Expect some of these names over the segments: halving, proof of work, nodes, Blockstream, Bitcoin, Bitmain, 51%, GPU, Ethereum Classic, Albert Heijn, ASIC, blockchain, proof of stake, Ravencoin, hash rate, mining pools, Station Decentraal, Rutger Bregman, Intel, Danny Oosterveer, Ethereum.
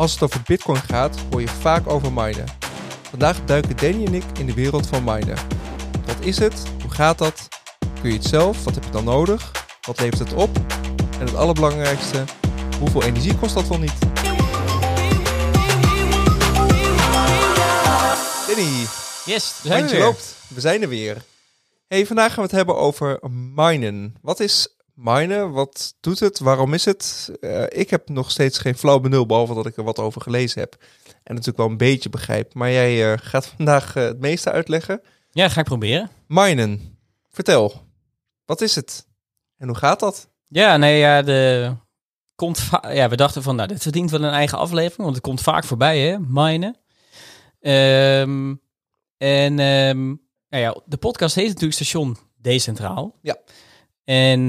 Als het over Bitcoin gaat, hoor je vaak over minen. Vandaag duiken Danny en ik in de wereld van minen. Wat is het? Hoe gaat dat? Kun je het zelf? Wat heb je dan nodig? Wat levert het op? En het allerbelangrijkste, hoeveel energie kost dat wel niet? Danny! Yes, we zijn er weer. Loopt. We zijn er weer. Hey, vandaag gaan we het hebben over minen. Wat is minen? Wat doet het? Waarom is het? Ik heb nog steeds geen flauw benul, behalve dat ik er wat over gelezen heb. En natuurlijk wel een beetje begrijp. Maar jij gaat vandaag het meeste uitleggen. Ja, ga ik proberen. Minen. Vertel. Wat is het? En hoe gaat dat? Ja, nee, ja, we dachten van, nou, dit verdient wel een eigen aflevering, want het komt vaak voorbij, hè, minen. De podcast heet natuurlijk Station Decentraal. Ja. En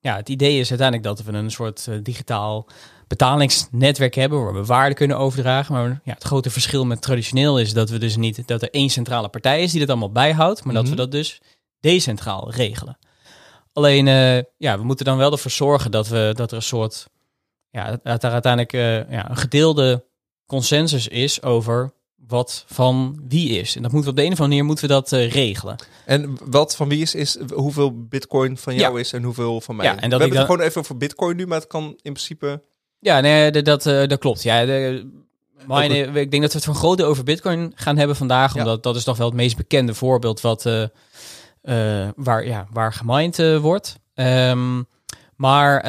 het idee is uiteindelijk dat we een soort digitaal betalingsnetwerk hebben waar we waarde kunnen overdragen. Maar ja, het grote verschil met traditioneel is dat we dus niet dat er één centrale partij is die dat allemaal bijhoudt, maar dat we dat dus decentraal regelen. Alleen, we moeten dan wel ervoor zorgen dat er een soort, dat er uiteindelijk een gedeelde consensus is over wat van wie is. En dat moeten we op de een of andere manier regelen. En wat van wie is hoeveel bitcoin van jou is en hoeveel van mij. Ja, en dat we hebben het gewoon even over bitcoin nu, maar het kan in principe... Ja, nee, dat klopt. Ja, ik denk dat we het van grote over bitcoin gaan hebben vandaag, omdat dat is nog wel het meest bekende voorbeeld wat... waar gemined wordt. Daar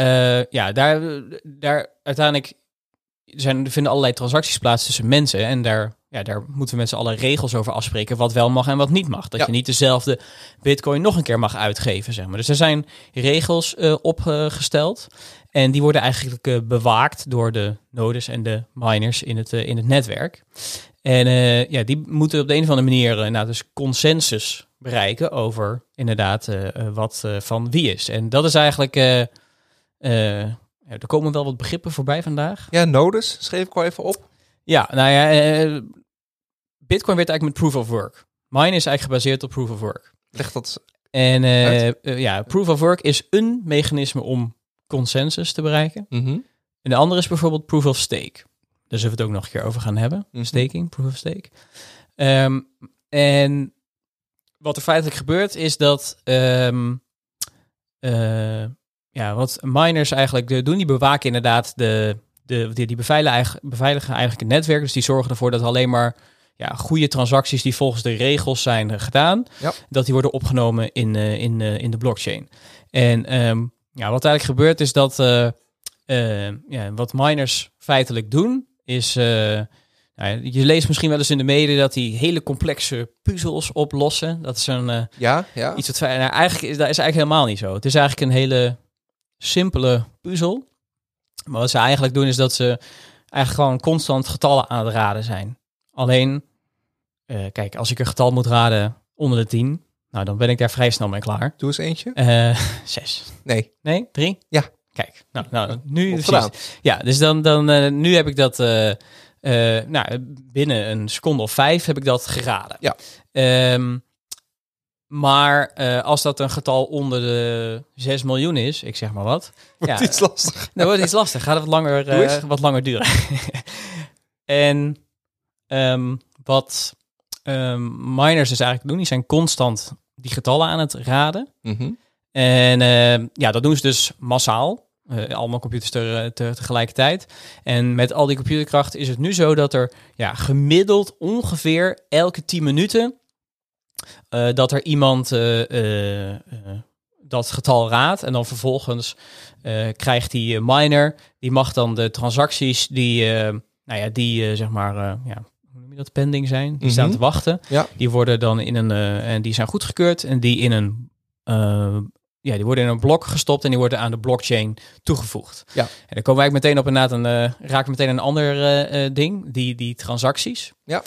uiteindelijk vinden allerlei transacties plaats tussen mensen. En daar moeten we met z'n allen regels over afspreken wat wel mag en wat niet mag. Dat je niet dezelfde bitcoin nog een keer mag uitgeven, zeg maar. Dus er zijn regels opgesteld. En die worden eigenlijk bewaakt door de nodes en de miners in het netwerk. En die moeten op de een of andere manier consensus bereiken over inderdaad wat van wie is. En dat is eigenlijk... er komen wel wat begrippen voorbij vandaag. Ja, nodes schreef ik al even op. Ja, Bitcoin werd eigenlijk met proof of work. Mine is eigenlijk gebaseerd op proof of work. Leg dat en uit. Proof of work is een mechanisme om consensus te bereiken. Mm-hmm. En de andere is bijvoorbeeld proof of stake. Daar zullen we het ook nog een keer over gaan hebben. Mm-hmm. Staking, proof of stake. En wat er feitelijk gebeurt is dat wat miners eigenlijk doen, die bewaken inderdaad die beveiligen eigenlijk het netwerk. Dus die zorgen ervoor dat alleen maar goede transacties die volgens de regels zijn gedaan, dat die worden opgenomen in de blockchain. En wat eigenlijk gebeurt is dat wat miners feitelijk doen is... je leest misschien wel eens in de media dat die hele complexe puzzels oplossen. Dat is een iets wat... dat is eigenlijk helemaal niet zo. Het is eigenlijk een hele simpele puzzel. Maar wat ze eigenlijk doen is dat ze eigenlijk gewoon constant getallen aan het raden zijn. Alleen, als ik een getal moet raden onder de 10... nou, dan ben ik daar vrij snel mee klaar. Doe eens eentje. 6. Nee, 3? Ja. Kijk, nou nu... Precies. Ja, dus dan nu heb ik dat... binnen een seconde of 5 heb ik dat geraden. Ja. Als dat een getal onder de 6 miljoen is, ik zeg maar wat. Wordt iets lastig. Dan wordt iets lastig. Gaat het wat langer duren. En wat miners dus eigenlijk doen, die zijn constant die getallen aan het raden. Mm-hmm. En dat doen ze dus massaal. Allemaal computers tegelijkertijd. En met al die computerkracht is het nu zo dat er gemiddeld ongeveer elke 10 minuten... dat er iemand dat getal raadt. En dan vervolgens krijgt die miner... die mag dan de transacties hoe noem je dat, pending zijn... die staan te wachten. Ja. Die worden dan in een... en die zijn goedgekeurd en die in een... die worden in een blok gestopt en die worden aan de blockchain toegevoegd. Ja. En dan komen wij meteen op een ander ding, die transacties. Ja.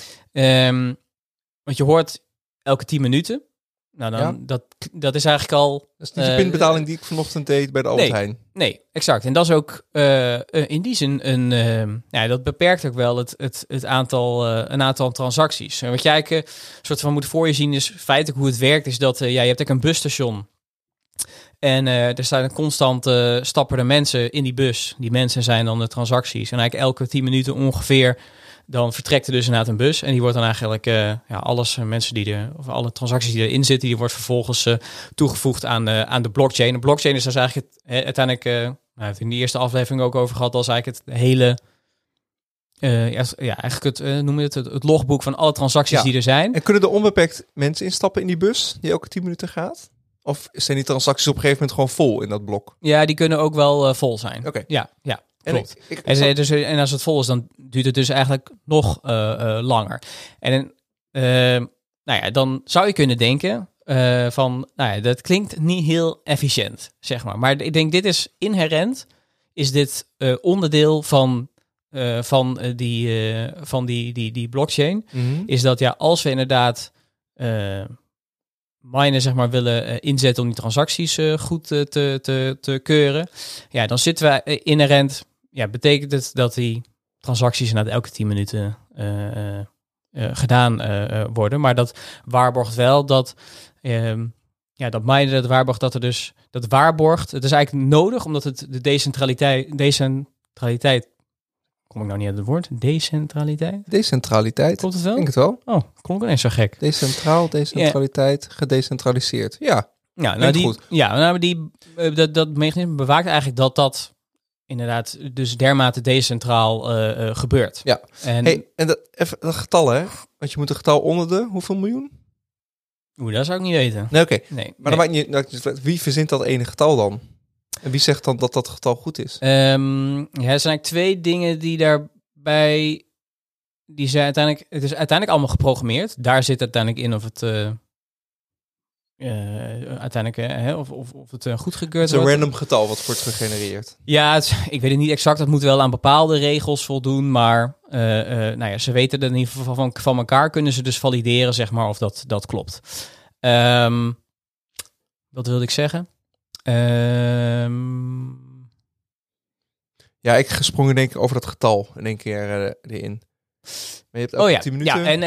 Want je hoort elke 10 minuten. Nou dan, dat is eigenlijk al... Dat is niet de pinbetaling die ik vanochtend deed bij de Albert Heijn. Nee, exact. En dat is ook in die zin een... dat beperkt ook wel het aantal, een aantal transacties. En wat jij soort van moet voor je zien is feitelijk hoe het werkt, is dat je hebt ook een busstation... En er staan constant stappen er mensen in die bus. Die mensen zijn dan de transacties. En eigenlijk elke 10 minuten ongeveer, dan vertrekt er dus inderdaad een bus. En die wordt dan eigenlijk alles, mensen die alle transacties die erin zitten, die wordt vervolgens toegevoegd aan de blockchain. De blockchain is dus eigenlijk uiteindelijk, heeft in de eerste aflevering ook over gehad, als eigenlijk het hele, het logboek van alle transacties die er zijn. En kunnen er onbeperkt mensen instappen in die bus die elke 10 minuten gaat? Of zijn die transacties op een gegeven moment gewoon vol in dat blok? Ja, die kunnen ook wel vol zijn. Oké. Ja. Klopt. En als het vol is, dan duurt het dus eigenlijk nog langer. En dan zou je kunnen denken dat klinkt niet heel efficiënt, zeg maar. Maar ik denk, dit is inherent, is dit onderdeel van die blockchain. Mm-hmm. Is dat als we inderdaad minen, zeg maar, willen inzetten om die transacties goed te keuren. Ja, dan zitten we inherent. Ja, betekent het dat die transacties na elke 10 minuten gedaan worden. Maar dat waarborgt wel dat dat minen, dat waarborgt dat er dus, dat waarborgt. Het is eigenlijk nodig, omdat het de decentraliteit kom ik nou niet uit het woord? Decentraliteit. Klopt het wel? Denk het wel. Oh, klonk ineens zo gek. Decentraal, decentraliteit, gedecentraliseerd. Ja, goed. Ja, nou, dat mechanisme bewaakt eigenlijk dat inderdaad dus dermate decentraal gebeurt. Ja, en dat getal, hè? Want je moet een getal onder de hoeveel miljoen? Oeh, dat zou ik niet weten. Nee, oké. Nee, maar dan maakt niet, wie verzint dat ene getal dan? En wie zegt dan dat dat getal goed is? Er zijn eigenlijk twee dingen die daarbij, die zijn uiteindelijk, het is uiteindelijk allemaal geprogrammeerd. Daar zit uiteindelijk in of het of het goedgekeurd wordt. Het is een random getal wat wordt gegenereerd. Ja, ik weet het niet exact. Dat moet wel aan bepaalde regels voldoen, maar ze weten dat in ieder geval van elkaar, kunnen ze dus valideren, zeg maar, of dat klopt. Wat wilde ik zeggen? Ik gesprongen denk ik over dat getal in één keer erin. Maar je hebt ook 10 minuten. Ja,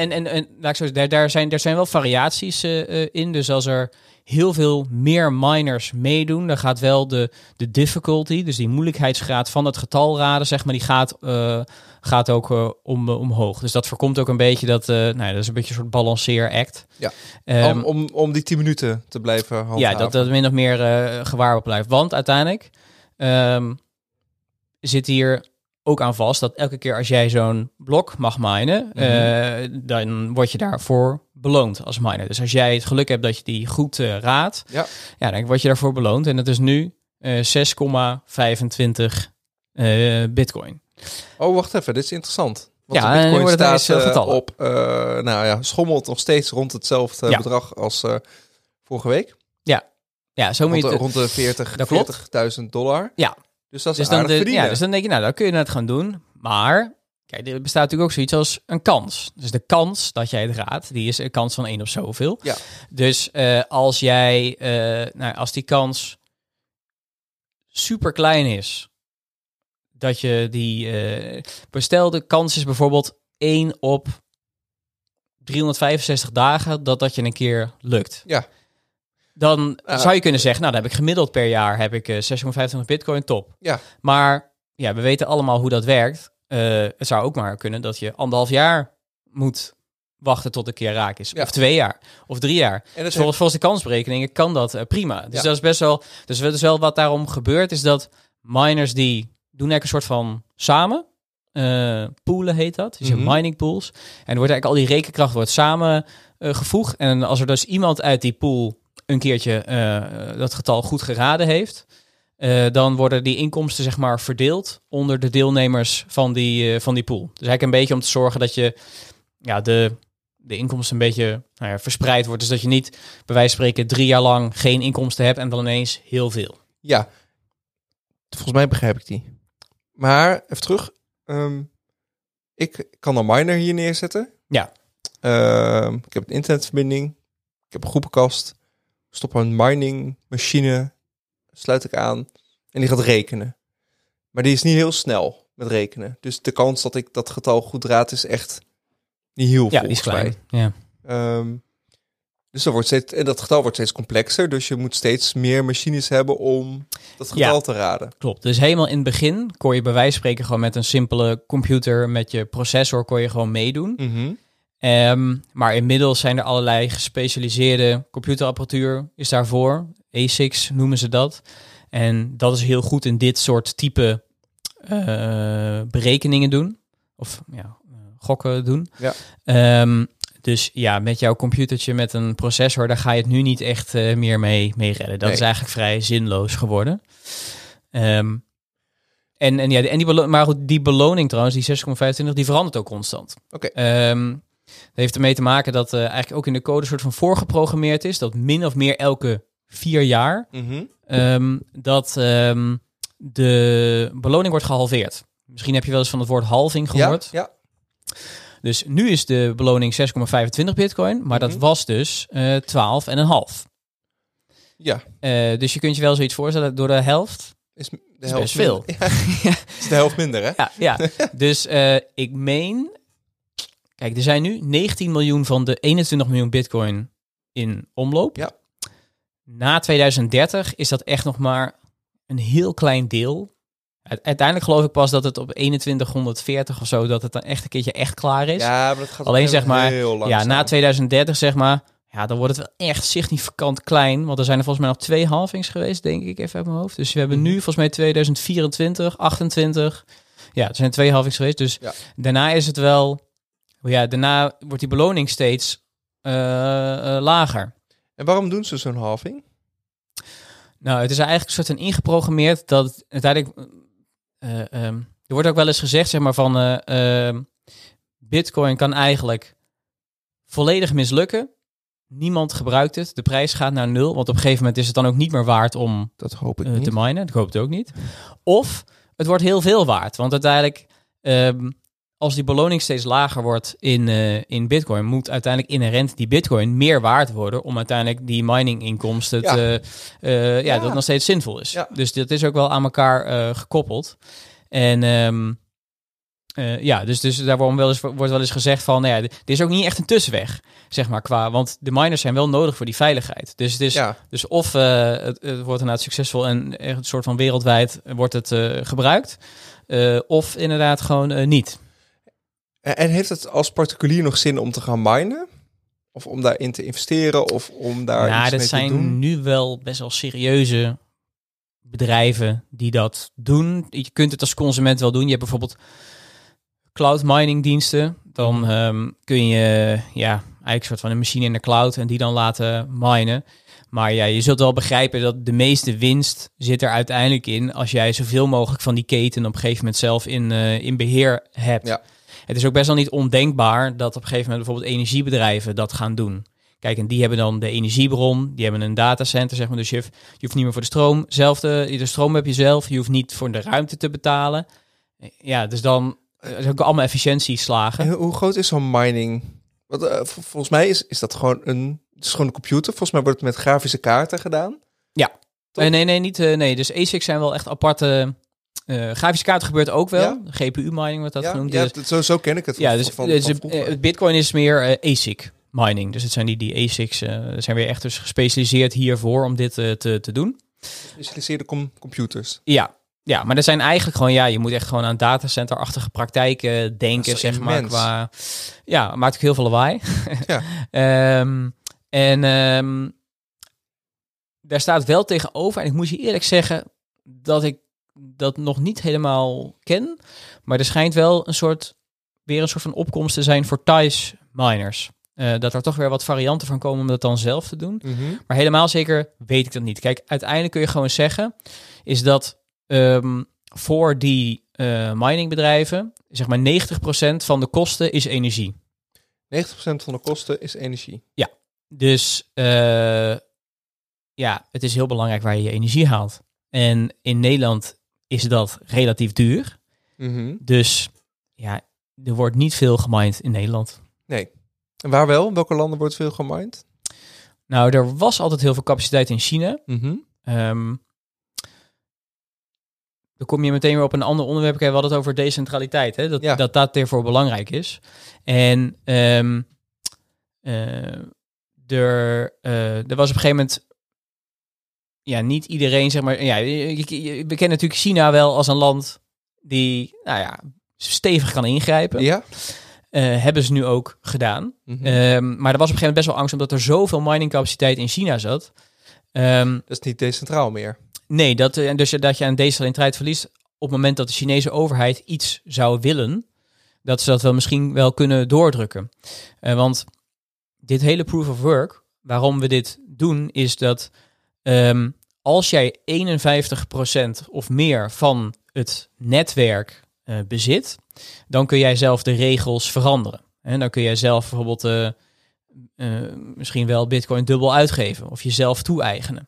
en daar zijn wel variaties in. Dus als er heel veel meer miners meedoen, dan gaat wel de difficulty, dus die moeilijkheidsgraad van het getal raden, zeg maar, die gaat ook omhoog. Dus dat voorkomt ook een beetje dat is een beetje een soort balanceeract. Ja, om die 10 minuten te blijven handhaven. Ja, dat min of meer gewaarborgd blijft. Want uiteindelijk zit hier ook aan vast dat elke keer als jij zo'n blok mag minen, dan word je daarvoor beloond als miner. Dus als jij het geluk hebt dat je die goed raadt, dan word je daarvoor beloond. En dat is nu 6,25 bitcoin. Oh, wacht even, dit is interessant. Want de bitcoin wordt staat op, schommelt nog steeds rond hetzelfde bedrag als vorige week. Ja, zo moet je rond de $40.000. Ja. Dus dat is aardig verdienen. Ja, dus dan denk je, dat kun je net gaan doen. Maar kijk, er bestaat natuurlijk ook zoiets als een kans. Dus de kans dat jij het raadt, die is een kans van 1 op zoveel. Ja. Dus als jij, als die kans super klein is, dat je die bestelde kans is bijvoorbeeld 1 op 365 dagen dat je een keer lukt. Ja. Dan zou je kunnen zeggen, dan heb ik gemiddeld per jaar heb ik 650 bitcoin, top. Ja. Maar we weten allemaal hoe dat werkt. Het zou ook maar kunnen dat je 1,5 jaar moet wachten tot een keer raak is. Ja. Of 2 jaar. Of 3 jaar. En dus volgens de kansberekeningen kan dat prima. Dus dat is best wel. Dus dat is wel wat daarom gebeurt, is dat miners die doen eigenlijk een soort van samen. Poolen heet dat. Dus je mining pools. En wordt eigenlijk al die rekenkracht wordt samen gevoegd. En als er dus iemand uit die pool een keertje dat getal goed geraden heeft, dan worden die inkomsten, zeg maar, verdeeld onder de deelnemers van die pool. Dus eigenlijk een beetje om te zorgen dat je de inkomsten een beetje verspreid wordt. Dus dat je niet, bij wijze van spreken, 3 jaar lang geen inkomsten hebt en dan ineens heel veel. Ja, volgens mij begrijp ik die. Maar, even terug. Ik kan een miner hier neerzetten. Ja. Ik heb een internetverbinding. Ik heb een groepenkast. Stop een miningmachine, sluit ik aan en die gaat rekenen. Maar die is niet heel snel met rekenen. Dus de kans dat ik dat getal goed raad is echt niet heel veel. Ja, die is klein. Ja. Dus dat wordt steeds, en dat getal wordt steeds complexer. Dus je moet steeds meer machines hebben om dat getal te raden. Klopt. Dus helemaal in het begin kon je bij wijze van spreken gewoon met een simpele computer, met je processor kon je gewoon meedoen. Mm-hmm. Maar inmiddels zijn er allerlei gespecialiseerde computerapparatuur is daarvoor. ASICs noemen ze dat. En dat is heel goed in dit soort type berekeningen doen. Of ja, gokken doen. Ja. Dus ja, met jouw computertje, met een processor, daar ga je het nu niet echt meer mee redden. Dat is eigenlijk vrij zinloos geworden. Die beloning trouwens, die 6,25, die verandert ook constant. Okay. Dat heeft ermee te maken dat eigenlijk ook in de code een soort van voorgeprogrammeerd is. Dat min of meer elke 4 jaar de beloning wordt gehalveerd. Misschien heb je wel eens van het woord halving gehoord. Ja. Dus nu is de beloning 6,25 bitcoin, maar dat was dus 12,5. Ja. Dus je kunt je wel zoiets voorstellen, door de helft is de helft best veel. Ja. Ja. Is de helft minder, hè? Ja. Dus ik meen... Kijk, er zijn nu 19 miljoen van de 21 miljoen bitcoin in omloop. Ja. Na 2030 is dat echt nog maar een heel klein deel. Uiteindelijk geloof ik pas dat het op 2140 of zo, dat het dan echt een keertje echt klaar is. Ja, maar dat gaat alleen zeg maar heel lang. Ja, na 2030 zeg maar, ja, dan wordt het wel echt significant klein. Want er zijn er volgens mij nog 2 halvings geweest, denk ik even uit mijn hoofd. Dus we hebben nu volgens mij 2024, 28. Ja, er zijn 2 halvings geweest. Dus daarna is het wel... Ja, daarna wordt die beloning steeds lager. En waarom doen ze zo'n halving? Nou, het is eigenlijk een soort van ingeprogrammeerd dat uiteindelijk... er wordt ook wel eens gezegd, zeg maar, van... Bitcoin kan eigenlijk volledig mislukken. Niemand gebruikt het. De prijs gaat naar 0. Want op een gegeven moment is het dan ook niet meer waard om te minen. Dat hoop ik ook niet. Of het wordt heel veel waard. Want uiteindelijk... als die beloning steeds lager wordt in bitcoin, moet uiteindelijk inherent die bitcoin meer waard worden om uiteindelijk die mininginkomsten dat het nog steeds zinvol is. Ja. Dus dat is ook wel aan elkaar gekoppeld. En dus daarom wordt wel eens gezegd van, nou ja, dit is ook niet echt een tussenweg, zeg maar, qua, want de miners zijn wel nodig voor die veiligheid. Dus het is, dus of het wordt inderdaad succesvol en echt een soort van wereldwijd wordt het gebruikt, of inderdaad gewoon niet. En heeft het als particulier nog zin om te gaan minen? Of om daarin te investeren? Of om daar iets mee te doen? Nou, dat zijn nu wel best wel serieuze bedrijven die dat doen. Je kunt het als consument wel doen. Je hebt bijvoorbeeld cloud mining diensten. Dan kun je eigenlijk een soort van een machine in de cloud en die dan laten minen. Maar ja, je zult wel begrijpen dat de meeste winst zit er uiteindelijk in als jij zoveel mogelijk van die keten op een gegeven moment zelf in beheer hebt. Ja. Het is ook best wel niet ondenkbaar dat op een gegeven moment bijvoorbeeld energiebedrijven dat gaan doen. Kijk, en die hebben dan de energiebron, die hebben een datacenter, zeg maar. Dus je hoeft niet meer voor de stroom zelf de stroom heb je zelf. Je hoeft niet voor de ruimte te betalen. Ja, dus dan is ook allemaal efficiëntieslagen. En hoe groot is zo'n mining? Want, volgens mij is dat gewoon een computer. Volgens mij wordt het met grafische kaarten gedaan. Ja. Nee, niet. Nee, dus ASICs zijn wel echt aparte. Grafische kaart gebeurt ook wel. Ja? GPU-mining wordt dat genoemd. Ja, zo ken ik het. Ja, dus Bitcoin is meer ASIC-mining. Dus het zijn die ASICs. Zijn weer echt dus gespecialiseerd hiervoor om dit te doen. Gespecialiseerde computers. Ja, maar er zijn eigenlijk gewoon... Ja, je moet echt gewoon aan datacenterachtige praktijken denken, zeg immens. Maar. Qua, ja, maakt ook heel veel lawaai. Ja. Daar staat wel tegenover... En ik moet je eerlijk zeggen dat ik dat nog niet helemaal ken, maar er schijnt wel een soort van opkomst te zijn voor Thais miners. Dat er toch weer wat varianten van komen om dat dan zelf te doen. Mm-hmm. Maar helemaal zeker weet ik dat niet. Kijk, uiteindelijk kun je gewoon zeggen, is dat voor die miningbedrijven, zeg maar 90% van de kosten is energie. 90% van de kosten is energie? Ja, dus het is heel belangrijk waar je energie haalt. En in Nederland is dat relatief duur. Mm-hmm. Dus ja, er wordt niet veel gemined in Nederland. Nee. En waar wel? In welke landen wordt veel gemined? Nou, er was altijd heel veel capaciteit in China. Mm-hmm. Dan kom je meteen weer op een ander onderwerp. We hadden het over decentraliteit. Hè? Dat daarvoor belangrijk is. En er was op een gegeven moment... Ja, niet iedereen, zeg maar... Ja, we kennen natuurlijk China wel als een land die, nou ja, stevig kan ingrijpen. Ja. Hebben ze nu ook gedaan. Mm-hmm. Maar er was op een gegeven moment best wel angst, omdat er zoveel miningcapaciteit in China zat. Dat is niet decentraal meer. Nee, dus dat je aan decentraliteit verliest op het moment dat de Chinese overheid iets zou willen, dat ze dat wel misschien wel kunnen doordrukken. Want dit hele proof of work, waarom we dit doen, is dat als jij 51% of meer van het netwerk bezit, dan kun jij zelf de regels veranderen. En dan kun jij zelf bijvoorbeeld misschien wel Bitcoin dubbel uitgeven of jezelf toe-eigenen.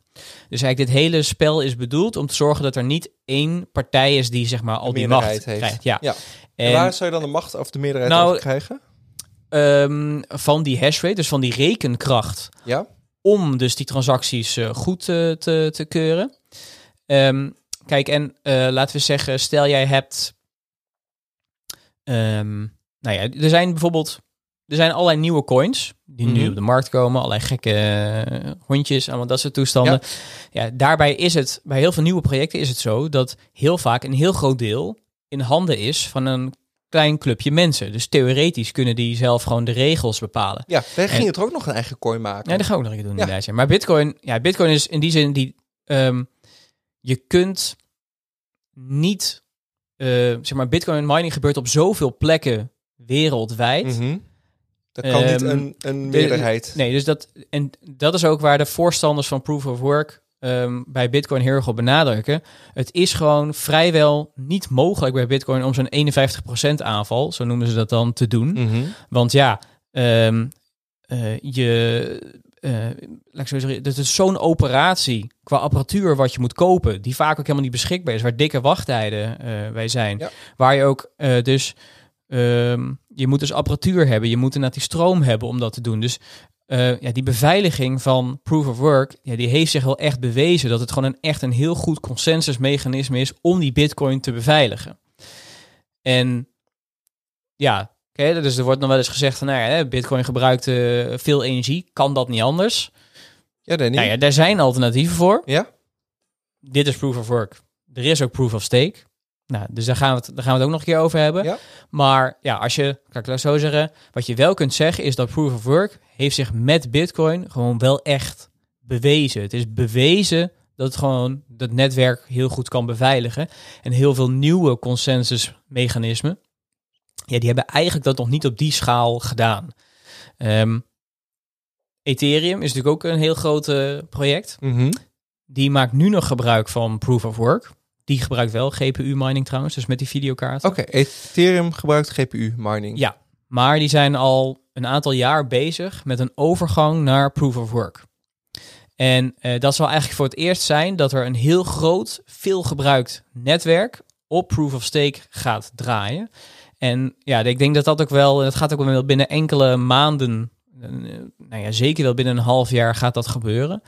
Dus eigenlijk dit hele spel is bedoeld om te zorgen dat er niet één partij is die, zeg maar, al die macht heeft. Krijgt. Ja. Ja. En waar zou je dan de macht of de meerderheid over krijgen? Van die hash rate, dus van die rekenkracht, ja, om dus die transacties goed te keuren. Kijk, en laten we zeggen, stel jij hebt... nou ja, er zijn bijvoorbeeld... Er zijn allerlei nieuwe coins die nu op de markt komen. Allerlei gekke hondjes, allemaal dat soort toestanden. Ja. Ja, daarbij is het, bij heel veel nieuwe projecten is het zo dat heel vaak een heel groot deel in handen is van een klein clubje mensen. Dus theoretisch kunnen die zelf gewoon de regels bepalen. Ja, wij gingen het ook nog een eigen coin maken. Ja, dat gaan we ook nog een keer doen. Ja. Maar Bitcoin is in die zin die... je kunt niet... zeg maar, Bitcoin mining gebeurt op zoveel plekken wereldwijd... Mm-hmm. Dat kan niet een meerderheid. Dat is ook waar de voorstanders van Proof of Work bij Bitcoin heel erg op benadrukken. Het is gewoon vrijwel niet mogelijk bij Bitcoin om zo'n 51% aanval, zo noemen ze dat dan, te doen. Mm-hmm. Want ja, dat is zo'n operatie qua apparatuur wat je moet kopen, die vaak ook helemaal niet beschikbaar is, waar dikke wachttijden bij zijn. Ja. Waar je ook je moet dus apparatuur hebben. Je moet inderdaad die stroom hebben om dat te doen. Dus die beveiliging van Proof of Work... Ja, die heeft zich wel echt bewezen... dat het gewoon echt een heel goed consensusmechanisme is... om die Bitcoin te beveiligen. En ja, dus er wordt nog wel eens gezegd... van, nou ja, Bitcoin gebruikt veel energie. Kan dat niet anders? Ja, Danny. Nou ja, daar zijn alternatieven voor. Ja. Dit is Proof of Work. Er is ook Proof of Stake. Nou, dus daar gaan we het ook nog een keer over hebben. Ja. Maar ja, kan ik het zo zeggen, wat je wel kunt zeggen is dat Proof of Work heeft zich met Bitcoin gewoon wel echt bewezen. Het is bewezen dat het gewoon dat netwerk heel goed kan beveiligen. En heel veel nieuwe consensusmechanismen, ja, die hebben eigenlijk dat nog niet op die schaal gedaan. Ethereum is natuurlijk ook een heel groot project. Mm-hmm. Die maakt nu nog gebruik van Proof of Work. Die gebruikt wel GPU-mining trouwens, dus met die videokaart. Oké, Ethereum gebruikt GPU-mining. Ja, maar die zijn al een aantal jaar bezig met een overgang naar Proof of Work. En dat zal eigenlijk voor het eerst zijn dat er een heel groot, veel gebruikt netwerk op Proof of Stake gaat draaien. En ja, ik denk dat gaat ook wel binnen enkele maanden, zeker wel binnen een half jaar gaat dat gebeuren.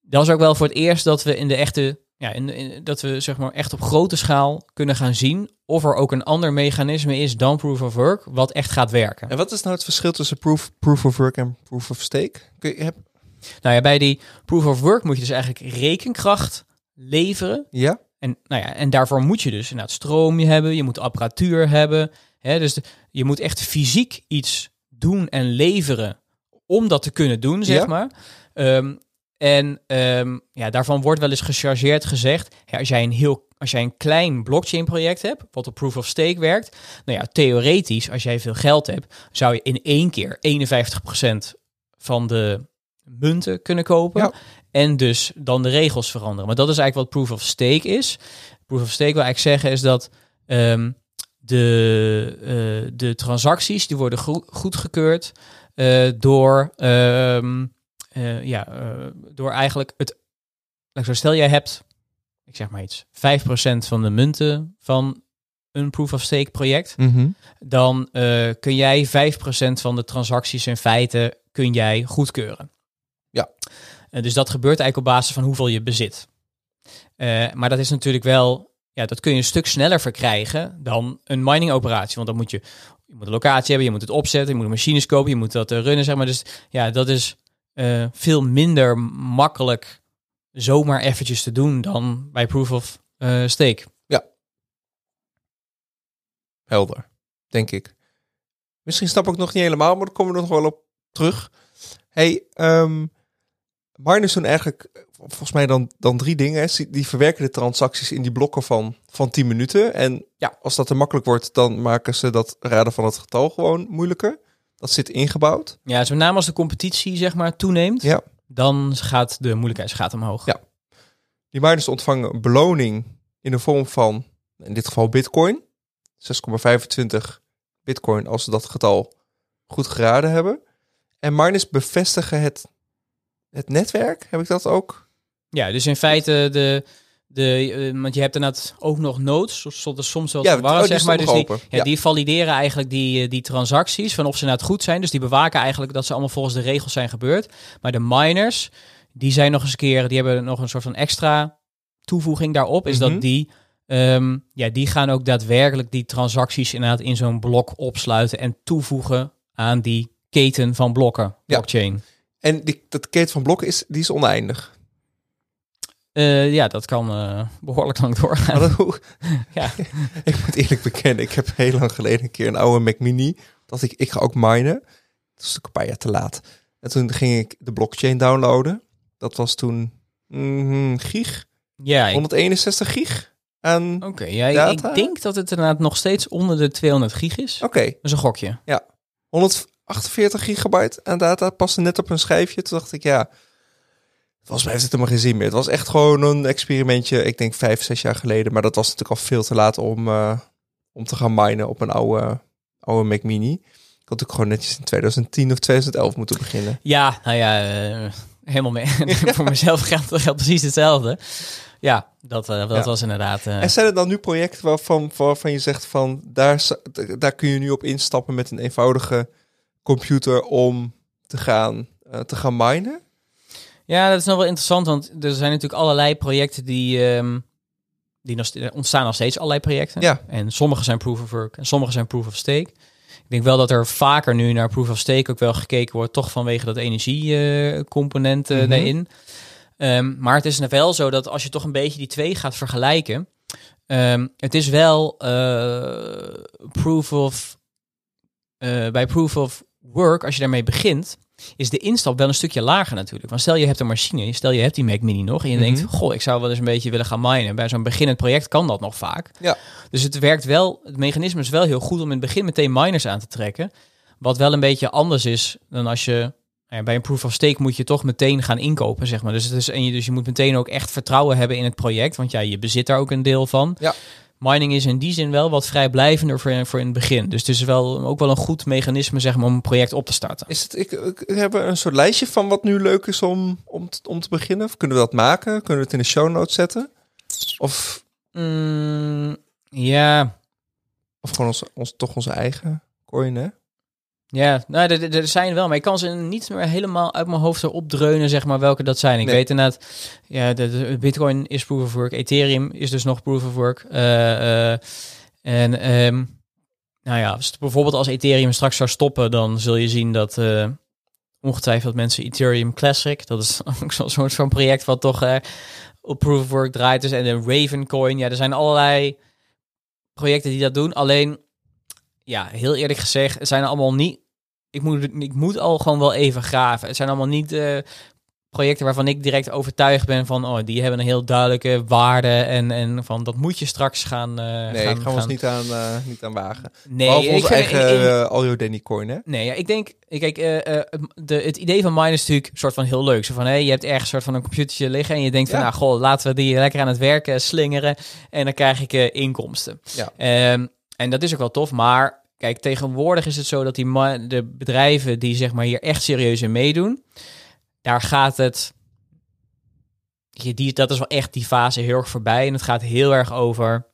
Dat is ook wel voor het eerst dat we in de echte... Ja, dat we, zeg maar, echt op grote schaal kunnen gaan zien of er ook een ander mechanisme is dan Proof of Work wat echt gaat werken. En wat is nou het verschil tussen proof of Work en Proof of Stake? Nou ja, bij die Proof of Work moet je dus eigenlijk rekenkracht leveren. Ja. En daarvoor moet je dus inderdaad stroom hebben, je moet apparatuur hebben. Hè, dus je moet echt fysiek iets doen en leveren om dat te kunnen doen, zeg maar. Daarvan wordt wel eens gechargeerd gezegd... Ja, als jij een klein blockchain project hebt... wat op Proof of Stake werkt... Nou ja, theoretisch, als jij veel geld hebt... zou je in één keer 51% van de munten kunnen kopen... Ja. En dus dan de regels veranderen. Maar dat is eigenlijk wat Proof of Stake is. Proof of Stake wil eigenlijk zeggen is dat... de transacties die worden goedgekeurd door... door eigenlijk het... Stel, jij hebt, ik zeg maar iets, 5% van de munten van een Proof of Stake project. Mm-hmm. Dan kun jij 5% van de transacties in feite goedkeuren. Ja. Dus dat gebeurt eigenlijk op basis van hoeveel je bezit. Maar dat is natuurlijk wel... Ja, dat kun je een stuk sneller verkrijgen dan een mining operatie. Want dan moet je een locatie hebben, je moet het opzetten, je moet machines kopen, je moet dat runnen, zeg maar. Dus ja, dat is... veel minder makkelijk zomaar eventjes te doen dan bij proof of stake. Ja. Helder, denk ik. Misschien snap ik nog niet helemaal, maar daar komen we nog wel op terug. Hey, miners doen eigenlijk volgens mij dan drie dingen. Die verwerken de transacties in die blokken van 10 minuten. En ja, als dat te makkelijk wordt, dan maken ze dat raden van het getal gewoon moeilijker. Dat zit ingebouwd. Ja, dus met name als de competitie zeg maar toeneemt, ja, dan gaat de moeilijkheidsgraad omhoog. Ja. Die miners ontvangen beloning in de vorm van, in dit geval bitcoin, 6,25 bitcoin als ze dat getal goed geraden hebben. En miners bevestigen het netwerk, heb ik dat ook? Ja, dus in feite, want je hebt inderdaad ook nog nodes, zodat soms wel verwarren, zeg maar. Dus die valideren eigenlijk die transacties, van of ze inderdaad goed zijn. Dus die bewaken eigenlijk dat ze allemaal volgens de regels zijn gebeurd. Maar de miners, die hebben nog een soort van extra toevoeging daarop, is dat die gaan ook daadwerkelijk die transacties inderdaad in zo'n blok opsluiten en toevoegen aan die keten van blokken, blockchain. Ja. En dat keten van blokken is oneindig. Dat kan behoorlijk lang doorgaan. Ja. Ik moet eerlijk bekennen, ik heb heel lang geleden een keer een oude Mac Mini. Dat ik ga ook minen. Dat is een paar jaar te laat. En toen ging ik de blockchain downloaden. Dat was toen gig. Ja, 161 gig. Oké, ja, ik denk dat het inderdaad nog steeds onder de 200 gig is. Oké. Dat is een gokje. Ja, 148 gigabyte aan data paste net op een schijfje. Toen dacht ik, ja, volgens mij heeft het helemaal geen zin meer. Het was echt gewoon een experimentje, ik denk 5-6 jaar geleden. Maar dat was natuurlijk al veel te laat om te gaan minen op een oude Mac Mini. Ik had natuurlijk gewoon netjes in 2010 of 2011 moeten beginnen. Ja, nou ja, helemaal mee. Ja. Voor mezelf geldt precies hetzelfde. Ja, dat was inderdaad... En zijn er dan nu projecten waarvan je zegt van... Daar kun je nu op instappen met een eenvoudige computer om te gaan minen? Ja, dat is nog wel interessant, want er zijn natuurlijk allerlei projecten die ontstaan nog steeds allerlei projecten. Ja. En sommige zijn proof of work en sommige zijn proof of stake. Ik denk wel dat er vaker nu naar proof of stake ook wel gekeken wordt, toch vanwege dat energiecomponent daarin. Maar het is wel zo dat als je toch een beetje die twee gaat vergelijken, het is wel bij proof of work, als je daarmee begint, is de instap wel een stukje lager natuurlijk. Want stel je hebt een machine, stel je hebt die Mac Mini nog en je denkt, goh, ik zou wel eens een beetje willen gaan minen. Bij zo'n beginnend project kan dat nog vaak. Ja. Dus het mechanisme is wel heel goed om in het begin meteen miners aan te trekken. Wat wel een beetje anders is dan als je... Bij een proof of stake moet je toch meteen gaan inkopen, zeg maar. Dus je moet meteen ook echt vertrouwen hebben in het project, want ja, je bezit daar ook een deel van. Ja. Mining is in die zin wel wat vrijblijvender voor in het begin. Dus het is ook wel een goed mechanisme, zeg maar, om een project op te starten. Hebben we een soort lijstje van wat nu leuk is om te beginnen? Of kunnen we dat maken? Kunnen we het in de show notes zetten? Of... ja. Of gewoon onze eigen coin, hè? Ja, nou, er zijn wel, maar ik kan ze niet meer helemaal uit mijn hoofd erop dreunen, zeg maar, welke dat zijn. Ik weet inderdaad, ja, de Bitcoin is proof of work, Ethereum is dus nog proof of work. Bijvoorbeeld als Ethereum straks zou stoppen, dan zul je zien dat ongetwijfeld mensen Ethereum Classic, dat is ook zo'n soort van project wat toch op proof of work draait. Dus, en de Ravencoin, ja, er zijn allerlei projecten die dat doen, alleen... Ja, heel eerlijk gezegd, het zijn allemaal niet... Ik moet al gewoon wel even graven. Het zijn allemaal niet projecten waarvan ik direct overtuigd ben van... Oh, die hebben een heel duidelijke waarde en van dat moet je straks gaan... gaan we ons niet aan wagen. Nee, behalve onze eigen Aljo Danny coin, hè? Nee, ja, ik denk... het idee van mine is natuurlijk een soort van heel leuk. Zo van, je hebt ergens soort van een computertje liggen en je denkt van... Nou, goh, laten we die lekker aan het werk slingeren en dan krijg ik inkomsten. Ja. En dat is ook wel tof, maar kijk, tegenwoordig is het zo dat de bedrijven die zeg maar hier echt serieus in meedoen, daar gaat het, dat is wel echt die fase heel erg voorbij. En het gaat heel erg over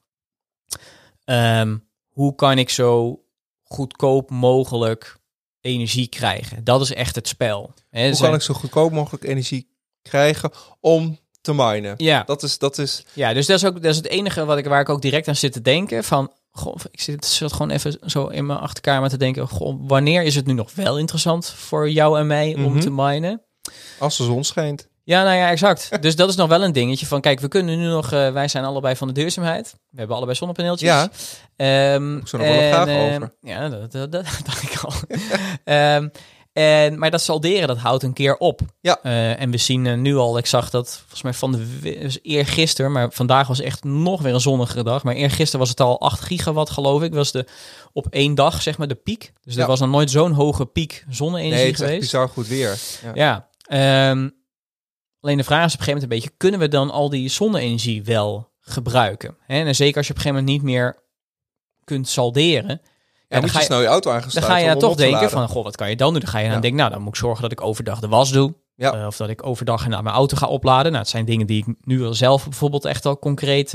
hoe kan ik zo goedkoop mogelijk energie krijgen. Dat is echt het spel. Hoe kan ik zo goedkoop mogelijk energie krijgen om... te minen. Ja. Dat is... Ja, dus dat is het enige waar ik ook direct aan zit te denken. Van, goh, ik zit gewoon even zo in mijn achterkamer te denken. Goh, wanneer is het nu nog wel interessant voor jou en mij om te minen? Als de zon schijnt. Ja, nou ja, exact. Dus dat is nog wel een dingetje van, kijk, we kunnen nu nog... wij zijn allebei van de duurzaamheid. We hebben allebei zonnepaneeltjes. Ja, ik zou nog wel een vraag over. Ja, dat dacht ik al. Maar dat salderen, dat houdt een keer op. Ja. En we zien nu al, ik zag dat volgens mij eergisteren, maar vandaag was echt nog weer een zonnige dag. Maar eergisteren was het al 8 gigawatt, geloof ik. Was op één dag, zeg maar, de piek. Dus er was nog nooit zo'n hoge piek zonne-energie geweest. Nee, het is bizar goed weer. Ja. Alleen de vraag is op een gegeven moment een beetje, kunnen we dan al die zonne-energie wel gebruiken? En zeker als je op een gegeven moment niet meer kunt salderen. Ja, dan ga je snel je auto aangestaan. Dan ga je toch denken van, goh, wat kan je dan doen? Dan ga je dan denken, nou, dan moet ik zorgen dat ik overdag de was doe. Ja. Of dat ik overdag naar mijn auto ga opladen. Nou, het zijn dingen die ik nu al zelf bijvoorbeeld echt al concreet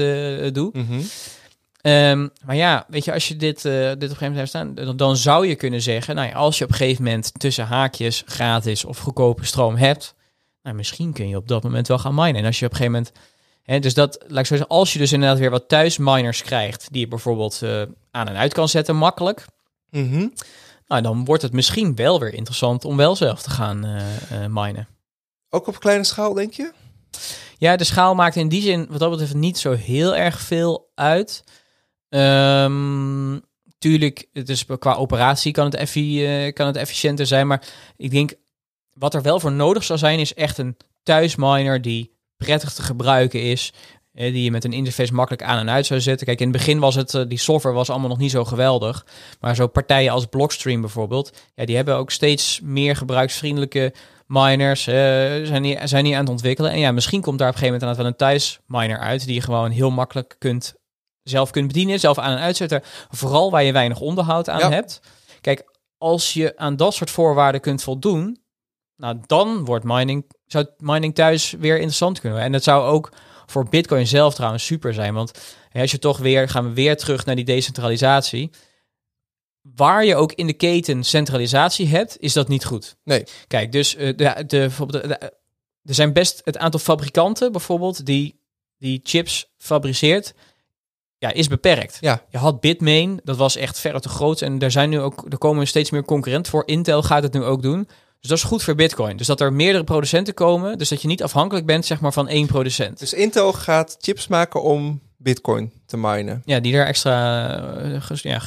doe. Mm-hmm. Maar ja, weet je, als je dit op een gegeven moment hebt staan, dan zou je kunnen zeggen, nou ja, als je op een gegeven moment tussen haakjes gratis of goedkope stroom hebt, nou, misschien kun je op dat moment wel gaan minen. En als je op een gegeven moment... dus dat, laat ik zo zeggen, als je dus inderdaad weer wat thuisminers krijgt, die je bijvoorbeeld aan en uit kan zetten, makkelijk. Mm-hmm. Nou, dan wordt het misschien wel weer interessant om wel zelf te gaan minen. Ook op kleine schaal, denk je? Ja, de schaal maakt in die zin, wat dat betreft, niet zo heel erg veel uit. Tuurlijk, dus qua operatie kan het efficiënter zijn. Maar ik denk, wat er wel voor nodig zou zijn, is echt een thuisminer die prettig te gebruiken is, die je met een interface makkelijk aan en uit zou zetten. Kijk, in het begin was het, die software was allemaal nog niet zo geweldig, maar zo partijen als Blockstream bijvoorbeeld, ja, die hebben ook steeds meer gebruiksvriendelijke miners, zijn die aan het ontwikkelen. En ja, misschien komt daar op een gegeven moment inderdaad wel een thuisminer uit, die je gewoon heel makkelijk zelf kunt bedienen, zelf aan en uitzetten, vooral waar je weinig onderhoud aan hebt. Kijk, als je aan dat soort voorwaarden kunt voldoen, nou, dan wordt mining thuis weer interessant kunnen. En dat zou ook voor Bitcoin zelf trouwens super zijn. Want als je toch weer, gaan we weer terug naar die decentralisatie. Waar je ook in de keten centralisatie hebt, is dat niet goed. Nee. Kijk, dus er zijn best het aantal fabrikanten bijvoorbeeld die chips fabriceert. Ja, is beperkt. Ja. Je had Bitmain, dat was echt verre te groot. En er komen steeds meer concurrenten voor. Intel gaat het nu ook doen. Dus dat is goed voor Bitcoin. Dus dat er meerdere producenten komen. Dus dat je niet afhankelijk bent, zeg maar, van één producent. Dus Intel gaat chips maken om Bitcoin te minen. Ja, die daar extra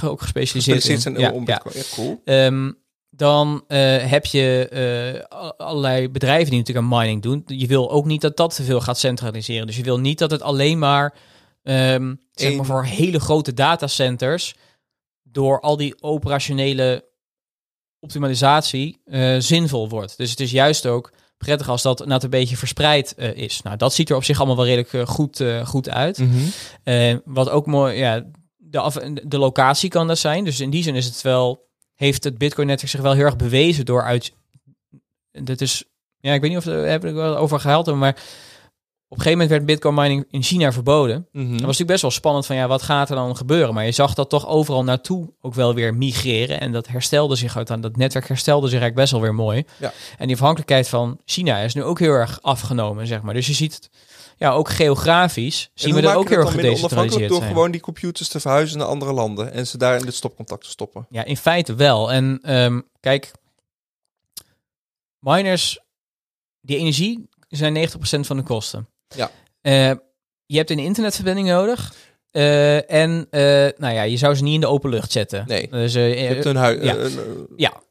ook gespecialiseerd in zijn. Ja, om Bitcoin. Ja. Ja, cool. Dan heb je allerlei bedrijven die natuurlijk aan mining doen. Je wil ook niet dat te veel gaat centraliseren. Dus je wil niet dat het alleen maar, zeg maar voor hele grote datacenters, door al die operationele optimalisatie zinvol wordt. Dus het is juist ook prettig als dat een beetje verspreid is. Nou, dat ziet er op zich allemaal wel redelijk goed uit. Mm-hmm. Wat ook mooi, ja, de locatie kan dat zijn. Dus in die zin is het wel, heeft het Bitcoin-netwerk zich wel heel erg bewezen door uit. Dat is, ja, ik weet niet of we hebben er wel over gehaald, maar op een gegeven moment werd Bitcoin mining in China verboden. Mm-hmm. Dat was natuurlijk best wel spannend van, ja, wat gaat er dan gebeuren? Maar je zag dat toch overal naartoe ook wel weer migreren. En dat herstelde zich uit aan dat netwerk herstelde zich eigenlijk best wel weer mooi. Ja. En die afhankelijkheid van China is nu ook heel erg afgenomen, zeg maar. Dus je ziet het, ja, ook geografisch zien we er ook heel erg gedecentraliseerd door zijn. Gewoon die computers te verhuizen naar andere landen en ze daar in dit stopcontact te stoppen. Ja, in feite wel. En kijk, miners, die energie zijn 90% van de kosten. Ja. Je hebt een internetverbinding nodig. Nou ja, je zou ze niet in de open lucht zetten. Nee. Dus, je hebt een huis.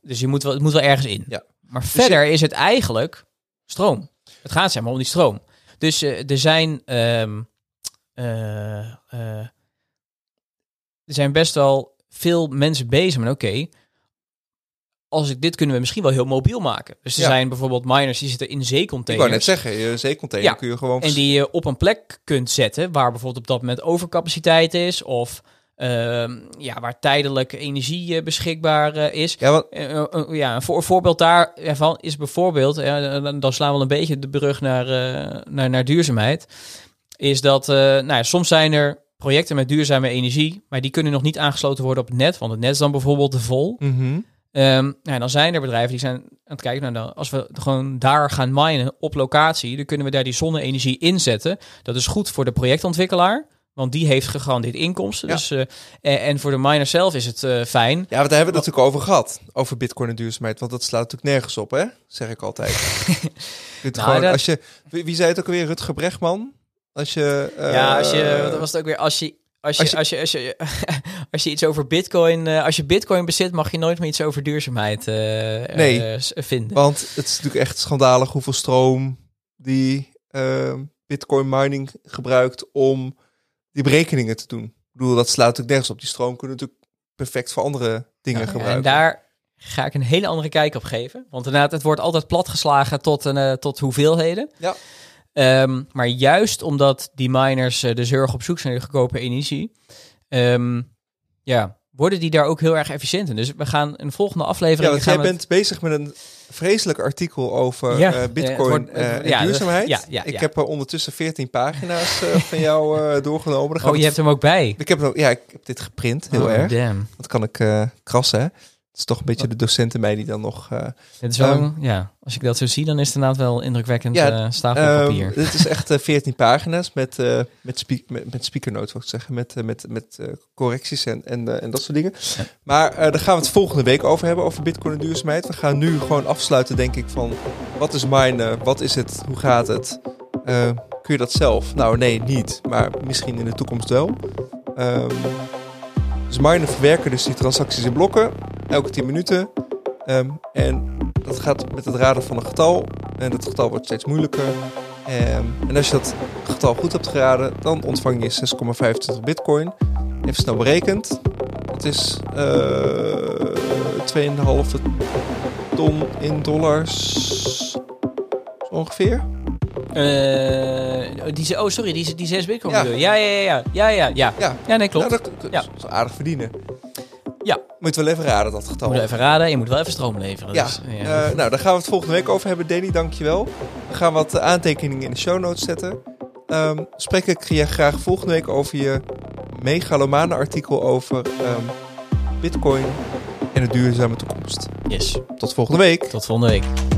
Dus het moet wel ergens in. Ja. Maar dus verder is het eigenlijk stroom. Het gaat zeg maar om die stroom. Dus er zijn best wel veel mensen bezig met oké, dit kunnen we misschien wel heel mobiel maken. Dus er zijn bijvoorbeeld miners die zitten in zeecontainers. Ik wou net zeggen, je zeecontainer kun je gewoon. En die je op een plek kunt zetten waar bijvoorbeeld op dat moment overcapaciteit is of waar tijdelijk energie beschikbaar is. Ja, een voorbeeld daarvan is bijvoorbeeld, dan slaan we wel een beetje de brug naar duurzaamheid, is dat soms zijn er projecten met duurzame energie, maar die kunnen nog niet aangesloten worden op het net, want het net is dan bijvoorbeeld te vol. Mm-hmm. Dan zijn er bedrijven die zijn aan het kijken, als we gewoon daar gaan minen op locatie, dan kunnen we daar die zonne-energie inzetten. Dat is goed voor de projectontwikkelaar, Want die heeft gegarandeerd inkomsten. Ja. Dus, en voor de miner zelf is het fijn. Ja, want daar hebben we het natuurlijk over gehad. Over Bitcoin en duurzaamheid. Want dat slaat natuurlijk nergens op, hè? Zeg ik altijd. Wie zei het ook alweer? Rutger Bregman? Wat was het ook weer? Als je iets over Bitcoin... als je Bitcoin bezit, mag je nooit meer iets over duurzaamheid vinden. Want het is natuurlijk echt schandalig hoeveel stroom die Bitcoin mining gebruikt om die berekeningen te doen. Ik bedoel, dat slaat natuurlijk nergens op. Die stroom kunnen natuurlijk perfect voor andere dingen gebruiken. En daar ga ik een hele andere kijk op geven. Want inderdaad, het wordt altijd platgeslagen tot hoeveelheden. Ja. Maar juist omdat die miners dus heel erg op zoek zijn naar goedkope energie, worden die daar ook heel erg efficiënt in. Dus we gaan een volgende aflevering... Ja, want jij bent bezig met een vreselijk artikel over Bitcoin en duurzaamheid. Ik heb ondertussen 14 pagina's van jou doorgenomen. Dan je hebt hem ook bij. Ik heb dit geprint, heel erg. Damn. Dat kan ik krassen, hè? Het is toch een beetje de docent in mij die dan nog... Het is wel, als ik dat zo zie, dan is het inderdaad wel indrukwekkend stapel papier. Dit is echt 14 pagina's met speakernotes, wil ik zeggen. Met correcties en dat soort dingen. Ja. Maar daar gaan we het volgende week over hebben, over Bitcoin en duurzaamheid. We gaan nu gewoon afsluiten, denk ik, van wat is minen? Wat is het? Hoe gaat het? Kun je dat zelf? Nou, nee, niet. Maar misschien in de toekomst wel. Dus minen verwerken dus die transacties in blokken, elke 10 minuten. En dat gaat met het raden van een getal. En dat getal wordt steeds moeilijker. En als je dat getal goed hebt geraden, dan ontvang je 6,25 bitcoin. Even snel berekend. Dat is 2,5 ton in dollars ongeveer. Die 6 bitcoin bedoel je? Ja, nee, klopt. Nou, dat is aardig verdienen. Ja. Moet wel even raden, dat getal. Moet even raden, je moet wel even stroom leveren. Ja. Dus, daar gaan we het volgende week over hebben. Danny, dankjewel. We gaan wat aantekeningen in de show notes zetten. Spreek ik je graag volgende week over je megalomane artikel over Bitcoin en de duurzame toekomst. Yes. Tot volgende week.